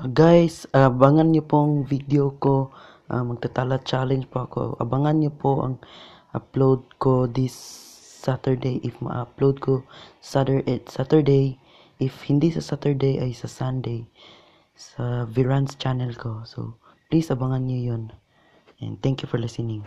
Guys, abangan nyo pong video ko. Magtatala challenge po ako. Abangan nyo po ang upload ko this Saturday. If ma-upload ko Saturday. If hindi sa Saturday ay sa Sunday. Sa Viran's channel ko. So, please abangan nyo yun. And thank you for listening.